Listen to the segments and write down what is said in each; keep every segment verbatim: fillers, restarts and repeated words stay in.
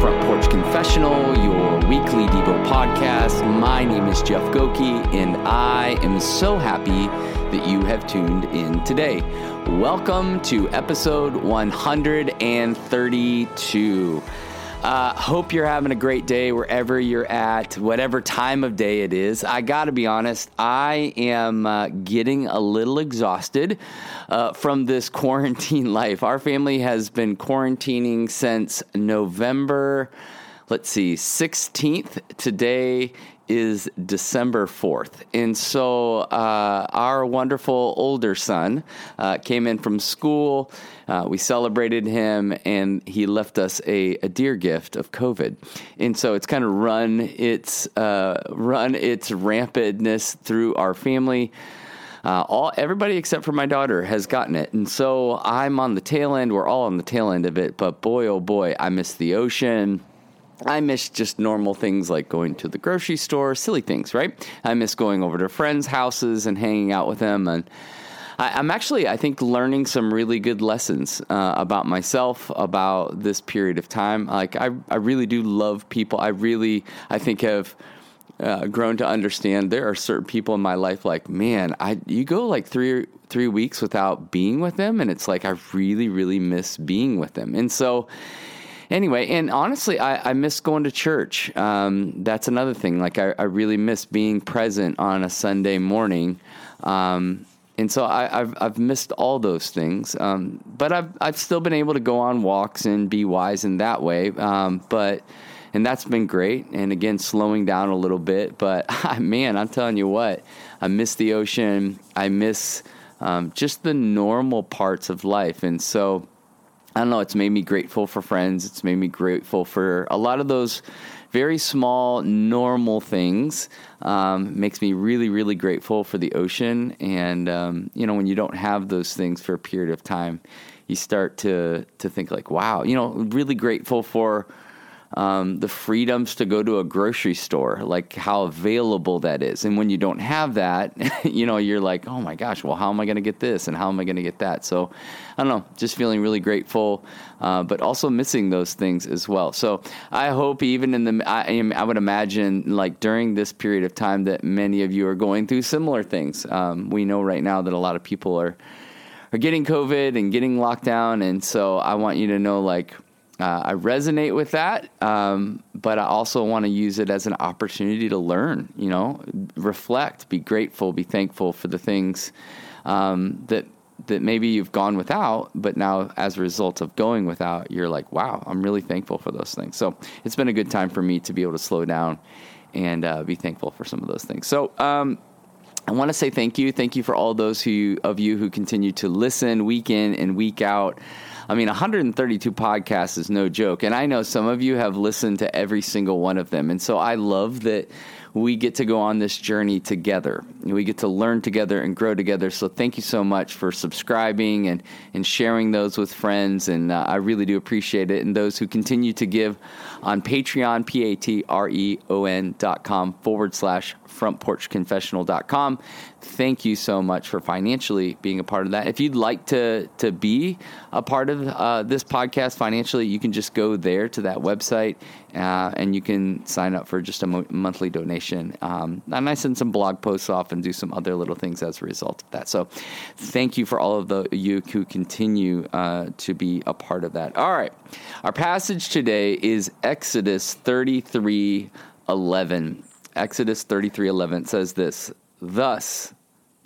Front Porch Confessional, your weekly Devo podcast. My name is Jeff Gokey, and I am so happy that you have tuned in today. Welcome to episode one hundred thirty-two. Uh, hope you're having a great day wherever you're at, whatever time of day it is. I gotta be honest, I am uh, getting a little exhausted uh, from this quarantine life. Our family has been quarantining since November, let's see, sixteenth. Today is December fourth. And so uh, our wonderful older son uh, came in from school. Uh, we celebrated him, and he left us a, a dear gift of COVID. And so it's kind of run its uh, run its rampantness through our family. Uh, all everybody except for my daughter has gotten it. And so I'm on the tail end. We're all on the tail end of it. But boy, oh boy, I miss the ocean. I miss just normal things like going to the grocery store, silly things, right? I miss going over to friends' houses and hanging out with them. And I, I'm actually, I think, learning some really good lessons uh, about myself, about this period of time. Like, I, I really do love people. I really, I think, have uh, grown to understand there are certain people in my life like, man, I you go like three three weeks without being with them, and it's like I really, really miss being with them. And so... Anyway, and honestly, I, I miss going to church. Um, that's another thing. Like, I, I really miss being present on a Sunday morning. Um, and so I, I've I've missed all those things. Um, but I've I've still been able to go on walks and be wise in that way. Um, but and that's been great. And again, slowing down a little bit. But man, I'm telling you what, I miss the ocean. I miss um, just the normal parts of life. And so, I don't know, it's made me grateful for friends. It's made me grateful for a lot of those very small, normal things. Um, makes me really, really grateful for the ocean. And, um, you know, when you don't have those things for a period of time, you start to to think like, wow, you know, really grateful for um, the freedoms to go to a grocery store, like how available that is. And when you don't have that, you know, you're like, oh my gosh, well, how am I going to get this? And how am I going to get that? So I don't know, just feeling really grateful, uh, but also missing those things as well. So I hope even in the, I, am, I would imagine like during this period of time that many of you are going through similar things. Um, we know right now that a lot of people are, are getting COVID and getting locked down. And so I want you to know, like, uh, I resonate with that. Um, but I also want to use it as an opportunity to learn, you know, reflect, be grateful, be thankful for the things, um, that, that maybe you've gone without, but now as a result of going without, you're like, wow, I'm really thankful for those things. So it's been a good time for me to be able to slow down and uh, be thankful for some of those things. So um, I want to say thank you. Thank you for all those who of you who continue to listen week in and week out. I mean, one hundred thirty-two podcasts is no joke. And I know some of you have listened to every single one of them. And so I love that we get to go on this journey together. We get to learn together and grow together. So thank you so much for subscribing and, and sharing those with friends. And uh, I really do appreciate it. And those who continue to give on Patreon, P-A-T-R-E-O-N dot com forward slash front porch confessional dot com. Thank you so much for financially being a part of that. If you'd like to to be a part of uh, this podcast financially, you can just go there to that website uh, and you can sign up for just a mo- monthly donation. Um, and I send some blog posts off and do some other little things as a result of that. So thank you for all of the you who continue uh, to be a part of that. All right. Our passage today is Exodus thirty-three eleven. Exodus thirty-three eleven says this. Thus,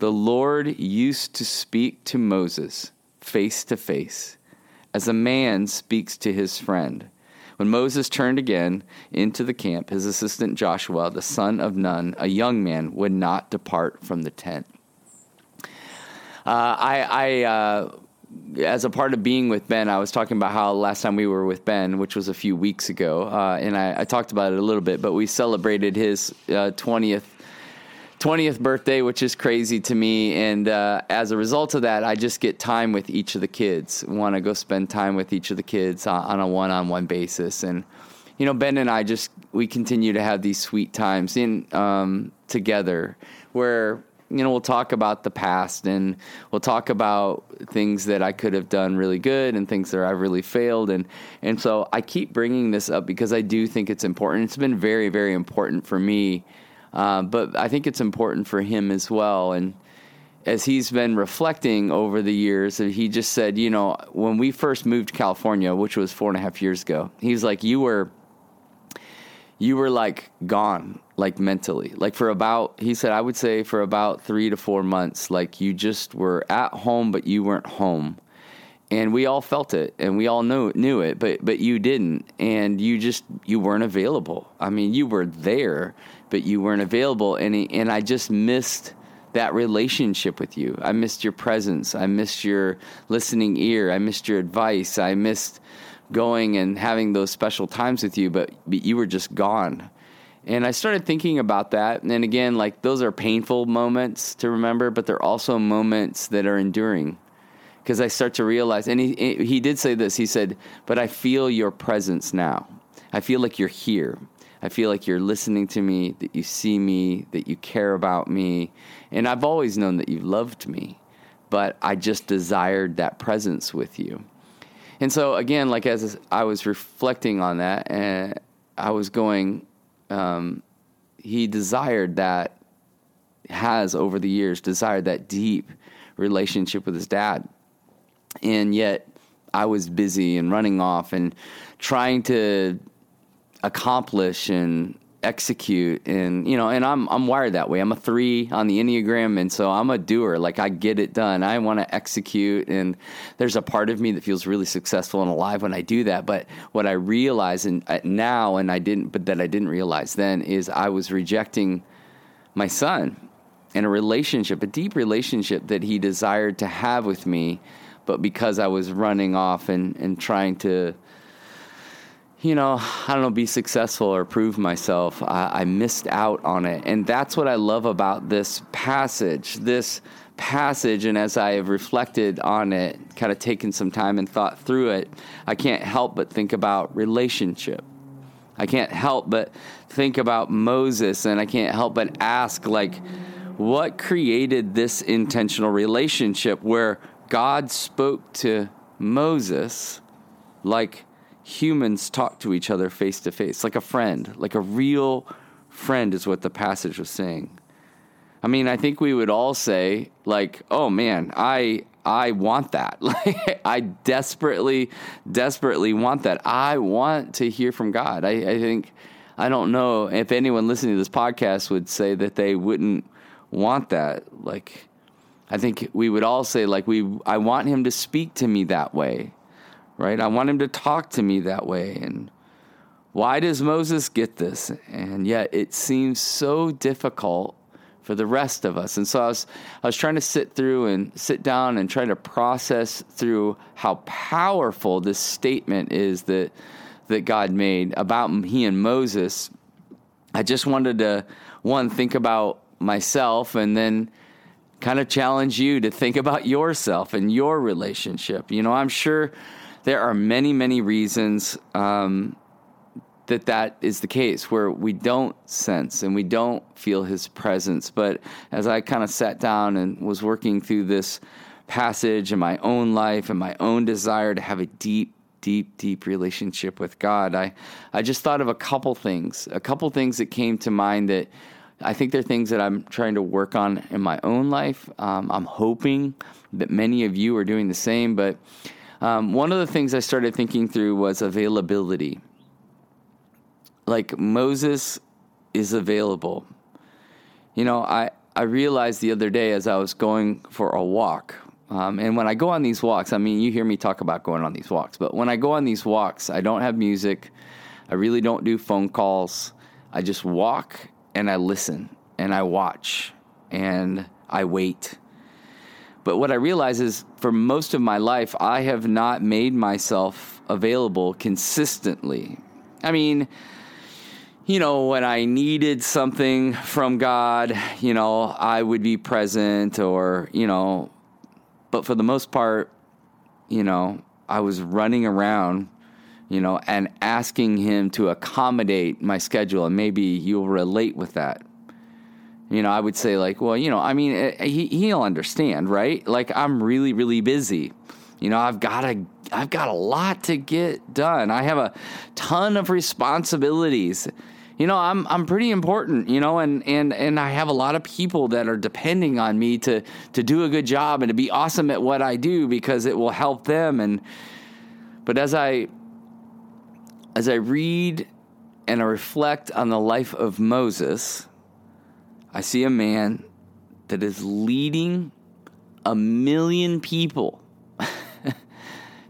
the Lord used to speak to Moses face to face, as a man speaks to his friend. When Moses turned again into the camp, his assistant Joshua, the son of Nun, a young man, would not depart from the tent. Uh, I, I uh, as a part of being with Ben, I was talking about how last time we were with Ben, which was a few weeks ago, uh, and I, I talked about it a little bit, but we celebrated his uh, twentieth twentieth birthday, which is crazy to me. And uh, as a result of that, I just get time with each of the kids. Want to go spend time with each of the kids on, on a one-on-one basis. And, you know, Ben and I just, we continue to have these sweet times in um, together where, you know, we'll talk about the past, and we'll talk about things that I could have done really good and things that I've really failed. And, and so I keep bringing this up because I do think it's important. It's been very, very important for me. Uh, but I think it's important for him as well. And as he's been reflecting over the years, and he just said, you know, when we first moved to California, which was four and a half years ago, he's like, you were, you were like gone, like mentally, like for about, he said, I would say for about three to four months, like you just were at home, but you weren't home. And we all felt it, and we all knew, knew it, but, but you didn't. And you just, you weren't available. I mean, you were there, but you weren't available. And, he, and I just missed that relationship with you. I missed your presence. I missed your listening ear. I missed your advice. I missed going and having those special times with you, but, but you were just gone. And I started thinking about that. And again, like those are painful moments to remember, but they're also moments that are enduring. Because I start to realize, and he he did say this, he said, but I feel your presence now. I feel like you're here. I feel like you're listening to me, that you see me, that you care about me. And I've always known that you loved me, but I just desired that presence with you. And so again, like as I was reflecting on that, and I was going, um, he desired that, has over the years desired that deep relationship with his dad. And yet I was busy and running off and trying to accomplish and execute, and, you know, and I'm, I'm wired that way. I'm a three on the Enneagram. And so I'm a doer. Like I get it done. I want to execute. And there's a part of me that feels really successful and alive when I do that. But what I realize and now, and I didn't, but that I didn't realize then, is I was rejecting my son in a relationship, a deep relationship that he desired to have with me. But because I was running off and, and trying to, you know, I don't know, be successful or prove myself, I, I missed out on it. And that's what I love about this passage. This passage, and as I have reflected on it, kind of taken some time and thought through it, I can't help but think about relationship. I can't help but think about Moses, and I can't help but ask, like, what created this intentional relationship where God spoke to Moses like humans talk to each other face to face, like a friend, like a real friend is what the passage was saying. I mean, I think we would all say like, oh man, I I want that. Like, I desperately, desperately want that. I want to hear from God. I, I think, I don't know if anyone listening to this podcast would say that they wouldn't want that. Like, I think we would all say, like, we, I want him to speak to me that way, right? I want him to talk to me that way. And why does Moses get this? And yet it seems so difficult for the rest of us. And so I was, I was trying to sit through and sit down and try to process through how powerful this statement is that, that God made about he and Moses. I just wanted to, one, think about myself, and then kind of challenge you to think about yourself and your relationship. You know, I'm sure there are many, many reasons um, that that is the case, where we don't sense and we don't feel his presence. But as I kind of sat down and was working through this passage in my own life and my own desire to have a deep, deep, deep relationship with God, I, I just thought of a couple things, a couple things that came to mind that I think they're things that I'm trying to work on in my own life. Um, I'm hoping that many of you are doing the same. But um, one of the things I started thinking through was availability. Like, Moses is available. You know, I, I realized the other day as I was going for a walk, um, and when I go on these walks, I mean, you hear me talk about going on these walks, but when I go on these walks, I don't have music. I really don't do phone calls. I just walk. And I listen, and I watch, and I wait. But what I realize is, for most of my life, I have not made myself available consistently. I mean, you know, when I needed something from God, you know, I would be present, or, you know, but for the most part, you know, I was running around, you know, and asking him to accommodate my schedule. And maybe you'll relate with that. you know, I would say like, well, you know, I mean, he, he'll understand, right? Like, I'm really, really busy. You know, I've got a, I've got a lot to get done. I have a ton of responsibilities. You know, I'm I'm pretty important, you know, and, and, and I have a lot of people that are depending on me to, to do a good job and to be awesome at what I do because it will help them. And but as I as I read and I reflect on the life of Moses, I see a man that is leading a million people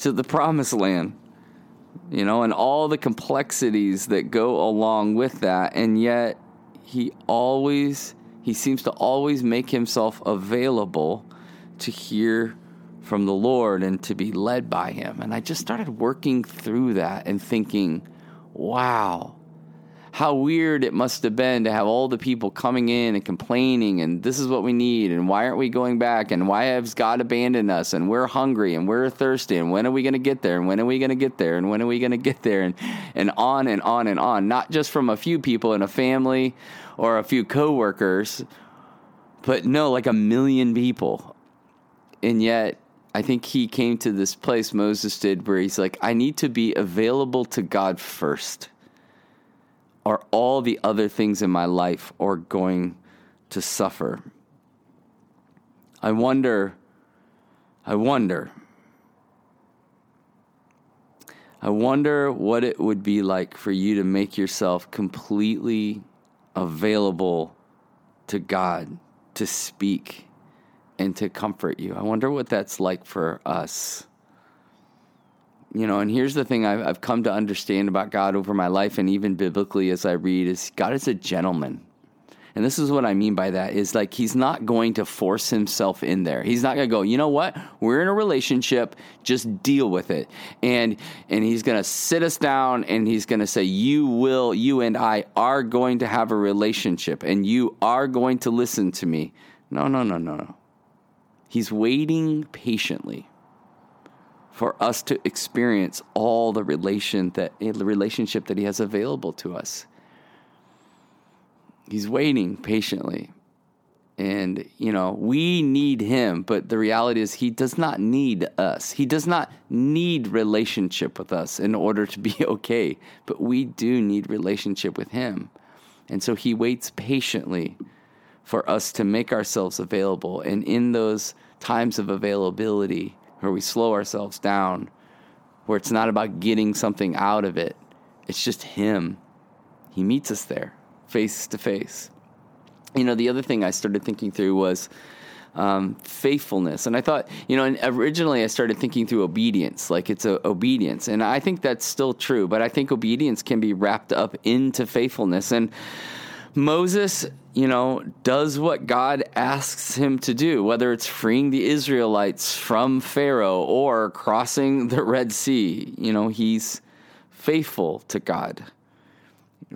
to the promised land. You know, and all the complexities that go along with that. And yet he always, he seems to always make himself available to hear from the Lord and to be led by him. And I just started working through that and thinking, wow, how weird it must have been to have all the people coming in and complaining and this is what we need and why aren't we going back and why has God abandoned us and we're hungry and we're thirsty and when are we going to get there and when are we going to get there and when are we going to get there and, and on and on and on, not just from a few people in a family or a few coworkers, but no, like a million people. And yet I think he came to this place, Moses did, where he's like, I need to be available to God first. Are all the other things in my life are going to suffer? I wonder, I wonder, I wonder what it would be like for you to make yourself completely available to God to speak and to comfort you. I wonder what that's like for us. You know, and here's the thing I've, I've come to understand about God over my life and even biblically as I read is God is a gentleman. And this is what I mean by that is like he's not going to force himself in there. He's not going to go, you know what? We're in a relationship. Just deal with it. And and he's going to sit us down and he's going to say, you will, you and I are going to have a relationship and you are going to listen to me. No, no, no, no, no. He's waiting patiently for us to experience all the relation that the relationship that he has available to us. He's waiting patiently. And, you know, we need him, but the reality is he does not need us. He does not need relationship with us in order to be okay, but we do need relationship with him. And so he waits patiently for us to make ourselves available. And in those times of availability, where we slow ourselves down, where it's not about getting something out of it. It's just him. He meets us there, face to face. You know, the other thing I started thinking through was um, faithfulness. And I thought, you know, and originally I started thinking through obedience, like it's a, obedience. And I think that's still true, but I think obedience can be wrapped up into faithfulness. And Moses, you know, does what God asks him to do, whether it's freeing the Israelites from Pharaoh or crossing the Red Sea. You know, he's faithful to God.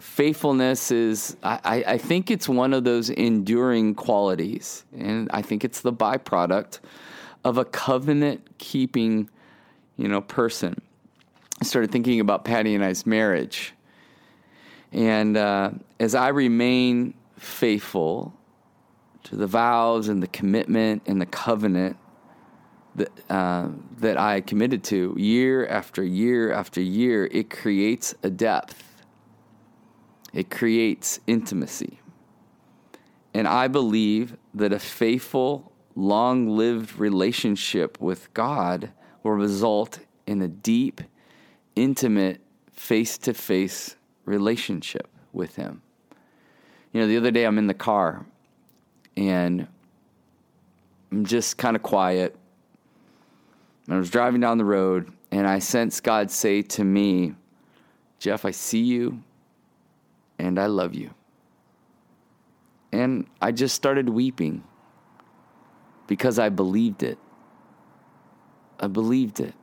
Faithfulness is, I, I think it's one of those enduring qualities, and I think it's the byproduct of a covenant-keeping, you know, person. I started thinking about Patty and I's marriage. And uh, as I remain faithful to the vows and the commitment and the covenant that uh, that I committed to year after year after year, it creates a depth. It creates intimacy. And I believe that a faithful, long-lived relationship with God will result in a deep, intimate, face-to-face relationship. relationship with him. You know, the other day I'm in the car and I'm just kind of quiet. And I was driving down the road and I sensed God say to me, Jeff, I see you and I love you. And I just started weeping because I believed it. I believed it.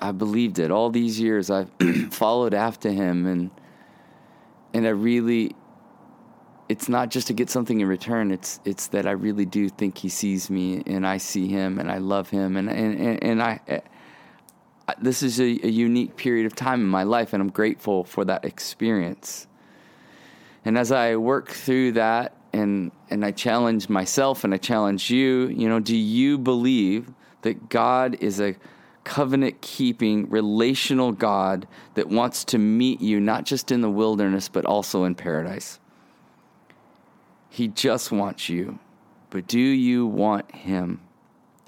I believed it. All these years I've followed after him and and I really, it's not just to get something in return, it's it's that I really do think he sees me and I see him and I love him and and, and, and I, I this is a, a unique period of time in my life and I'm grateful for that experience. And as I work through that, and and I challenge myself and I challenge you, you know, do you believe that God is a covenant-keeping, relational God that wants to meet you not just in the wilderness, but also in paradise? He just wants you, but do you want him?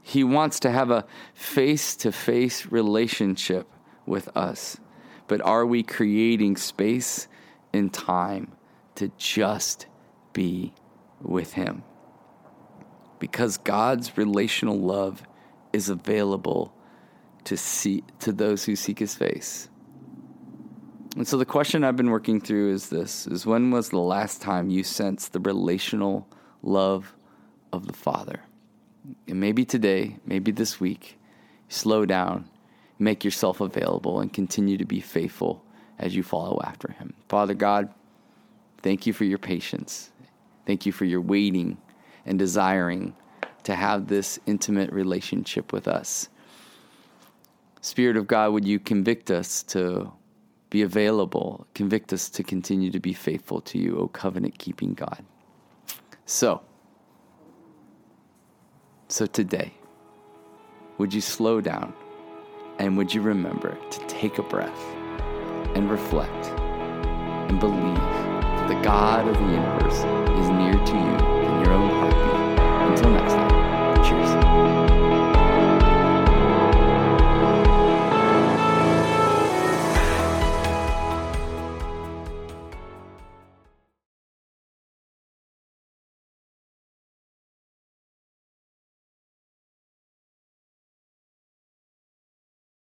He wants to have a face-to-face relationship with us, but are we creating space and time to just be with him? Because God's relational love is available to see to those who seek his face. And so the question I've been working through is this, is when was the last time you sensed the relational love of the Father? And maybe today, maybe this week, slow down, make yourself available, and continue to be faithful as you follow after him. Father God, thank you for your patience. Thank you for your waiting and desiring to have this intimate relationship with us. Spirit of God, would you convict us to be available, convict us to continue to be faithful to you, O covenant-keeping God. So, so today, would you slow down and would you remember to take a breath and reflect and believe that the God of the universe is near to you in your own heartbeat. Until next time, cheers.